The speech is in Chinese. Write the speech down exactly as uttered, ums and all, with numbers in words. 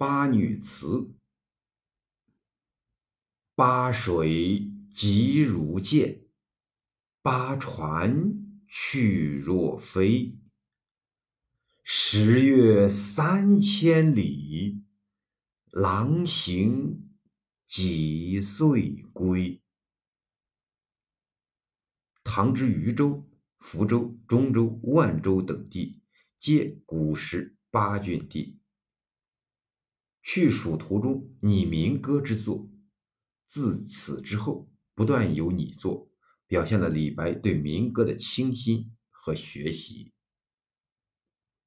八女词。巴水急如箭，巴船去若飞。十月三千里，郎行几岁归。唐之渝州、福州、中州、万州等地，皆古时巴郡地。去蜀途中拟民歌之作，自此之后不断有拟作，表现了李白对民歌的倾心和学习。